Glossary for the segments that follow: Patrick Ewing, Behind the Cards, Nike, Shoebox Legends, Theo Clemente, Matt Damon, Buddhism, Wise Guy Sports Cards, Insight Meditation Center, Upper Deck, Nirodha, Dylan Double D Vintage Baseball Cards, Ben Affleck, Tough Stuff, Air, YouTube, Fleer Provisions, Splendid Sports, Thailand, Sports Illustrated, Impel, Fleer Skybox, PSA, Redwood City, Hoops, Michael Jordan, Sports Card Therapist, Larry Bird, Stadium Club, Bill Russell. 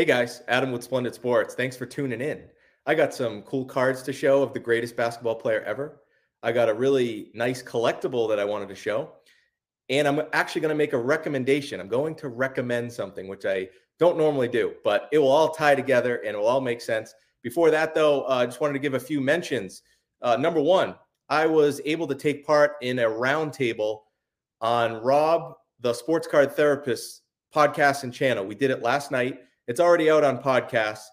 Hey guys, Adam with Splendid Sports. Thanks for tuning in. I got some cool cards to show of the greatest basketball player ever. I got a really nice collectible that I wanted to show. And I'm actually going to make a recommendation. I'm going to recommend something, which I don't normally do, but it will all tie together and it will all make sense. Before that, though, I just wanted to give a few mentions. Number one, I was able to take part in a roundtable on Rob, the Sports Card Therapist podcast and channel. We did it last night. It's already out on podcasts,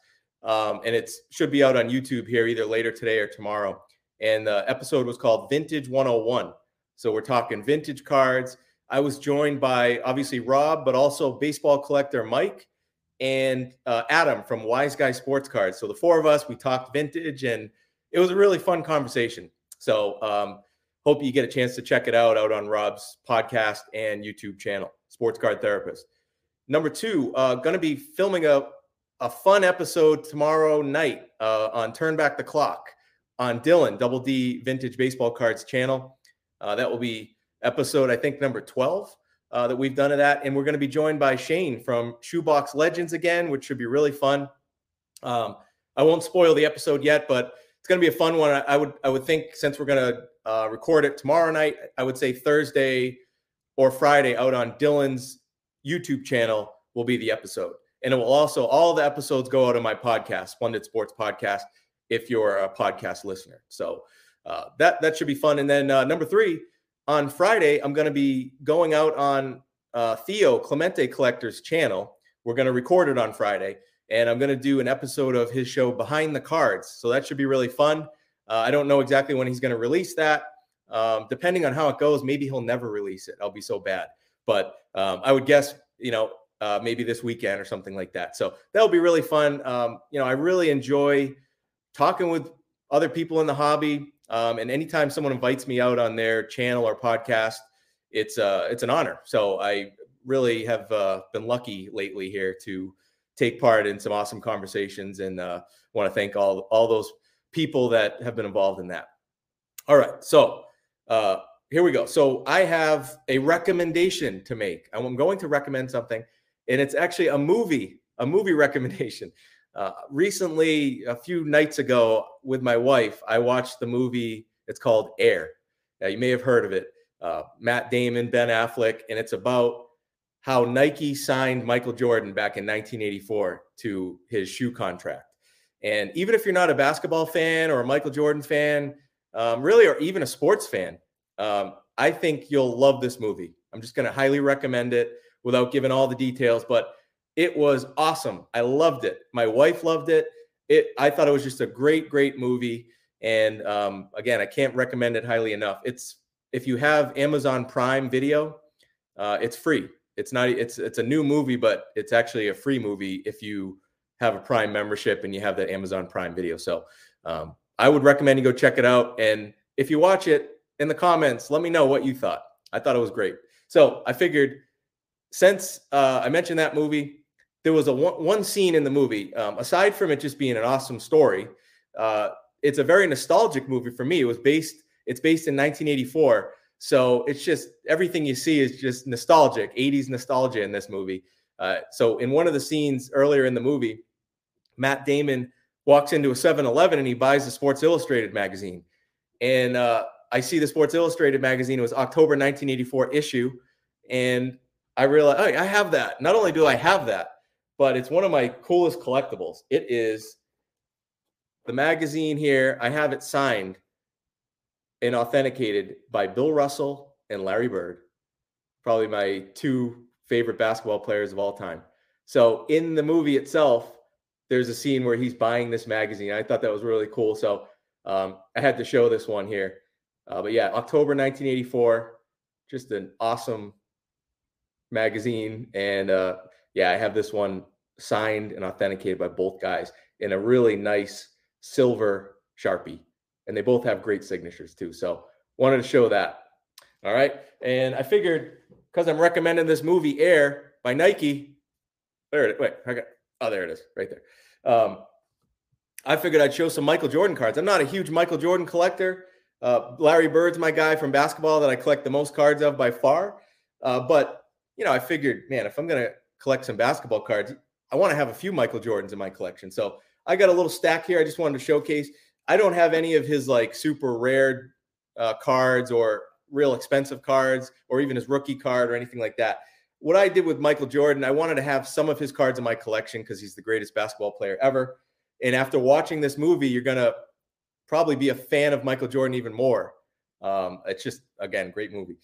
and it should be out on YouTube here either later today or tomorrow. And the episode was called Vintage 101. So we're talking vintage cards. I was joined by obviously Rob, but also baseball collector Mike and Adam from Wise Guy Sports Cards. So the four of us, we talked vintage and it was a really fun conversation. So hope you get a chance to check it out on Rob's podcast and YouTube channel, Sports Card Therapist. Number two, going to be filming a fun episode tomorrow night on Turn Back the Clock on Dylan Double D Vintage Baseball Cards channel. That will be episode, I think, number 12 that we've done of that. And we're going to be joined by Shane from Shoebox Legends again, which should be really fun. I won't spoil the episode yet, but it's going to be a fun one. I would think since we're going to record it tomorrow night, I would say Thursday or Friday out on Dylan's YouTube channel will be the episode. And it will also, all the episodes go out on my podcast, Splendid Sports Podcast, if you're a podcast listener. So that should be fun. And then number three, on Friday, I'm going to be going out on Theo Clemente Collector's channel. We're going to record it on Friday, and I'm going to do an episode of his show Behind the Cards. So that should be really fun. I don't know exactly when he's going to release that. Depending on how it goes, maybe he'll never release it. I'll be so bad. But I would guess, maybe this weekend or something like that. So that'll be really fun. I really enjoy talking with other people in the hobby. And anytime someone invites me out on their channel or podcast, it's an honor. So I really have been lucky lately here to take part in some awesome conversations, and want to thank all those people that have been involved in that. All right, so here we go. So I have a recommendation to make. I'm going to recommend something, and it's actually a movie recommendation. Recently, a few nights ago with my wife, I watched the movie. It's called Air. Now, you may have heard of it. Matt Damon, Ben Affleck, and it's about how Nike signed Michael Jordan back in 1984 to his shoe contract. And even if you're not a basketball fan or a Michael Jordan fan, really, or even a sports fan, I think you'll love this movie. I'm just going to highly recommend it without giving all the details, but it was awesome. I loved it. My wife loved it. I thought it was just a great, great movie. And again, I can't recommend it highly enough. If you have Amazon Prime Video, it's free. It's a new movie, but it's actually a free movie if you have a Prime membership and you have that Amazon Prime Video. So I would recommend you go check it out. And if you watch it, in the comments, let me know what you thought. I thought it was great. So I figured, since I mentioned that movie, there was one scene in the movie, aside from it just being an awesome story, it's a very nostalgic movie for me. It's based in 1984. So it's just, everything you see is just nostalgic, 80s nostalgia in this movie. So in one of the scenes earlier in the movie, Matt Damon walks into a 7-Eleven and he buys the Sports Illustrated magazine. And I see the Sports Illustrated magazine. It was October 1984 issue. And I realized, oh, I have that. Not only do I have that, but it's one of my coolest collectibles. It is the magazine here. I have it signed and authenticated by Bill Russell and Larry Bird, probably my two favorite basketball players of all time. So in the movie itself, there's a scene where he's buying this magazine. I thought that was really cool. So I had to show this one here. But yeah, October 1984, just an awesome magazine. And yeah, I have this one signed and authenticated by both guys in a really nice silver Sharpie, and they both have great signatures too. So wanted to show that. All right, and I figured, because I'm recommending this movie Air by Nike, there it is right there. I figured I'd show some Michael Jordan cards. I'm not a huge Michael Jordan collector. Larry Bird's my guy from basketball that I collect the most cards of by far. But I figured, man, if I'm going to collect some basketball cards, I want to have a few Michael Jordans in my collection. So I got a little stack here. I just wanted to showcase. I don't have any of his like super rare cards or real expensive cards or even his rookie card or anything like that. What I did with Michael Jordan, I wanted to have some of his cards in my collection because he's the greatest basketball player ever. And after watching this movie, you're going to probably be a fan of Michael Jordan even more. It's just, again, great movie.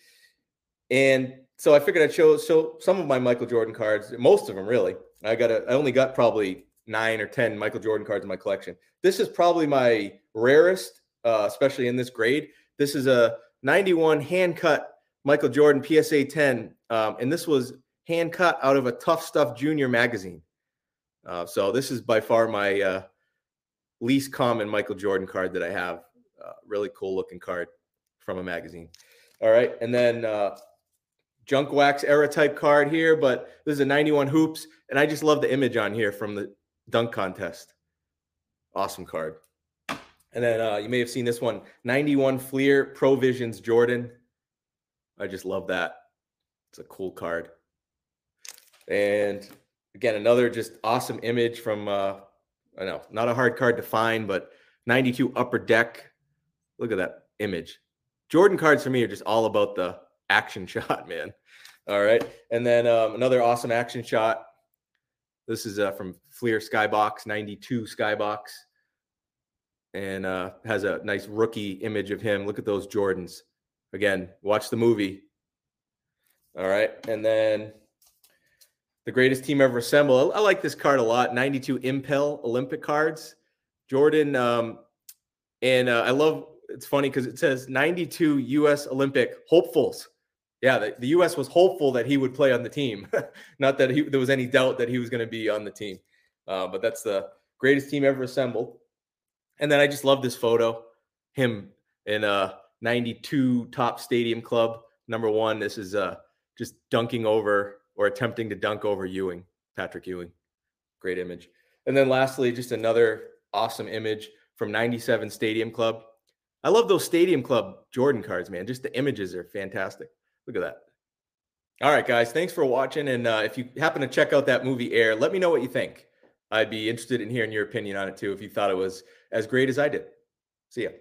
And so I figured I'd show some of my Michael Jordan cards, most of them really. I only got probably 9 or 10 Michael Jordan cards in my collection. This is probably my rarest, especially in this grade. This is a 91 hand-cut Michael Jordan PSA 10, and this was hand-cut out of a Tough Stuff Junior magazine. So this is by far my least common Michael Jordan card that I have. Really cool-looking card from a magazine. All right, and then junk wax era type card here, but this is a 91 Hoops, and I just love the image on here from the dunk contest. Awesome card. And then you may have seen this one, 91 Fleer Provisions Jordan. I just love that. It's a cool card. And again, another just awesome image from, I know, not a hard card to find, but 92 Upper Deck. Look at that image. Jordan cards for me are just all about the action shot, man. All right. And then another awesome action shot. This is from Fleer Skybox, 92 Skybox. And has a nice rookie image of him. Look at those Jordans. Again, watch the movie. All right. And then the greatest team ever assembled. I like this card a lot. 92 Impel Olympic cards. Jordan. I love, it's funny because it says 92 U.S. Olympic hopefuls. Yeah, the U.S. was hopeful that he would play on the team. Not that there was any doubt that he was going to be on the team. But that's the greatest team ever assembled. And then I just love this photo. Him in 92 top Stadium Club, #1. This is just dunking over or attempting to dunk over Ewing, Patrick Ewing. Great image. And then lastly, just another awesome image from 97 Stadium Club. I love those Stadium Club Jordan cards, man. Just the images are fantastic. Look at that. All right, guys. Thanks for watching. And if you happen to check out that movie Air, let me know what you think. I'd be interested in hearing your opinion on it too if you thought it was as great as I did. See ya.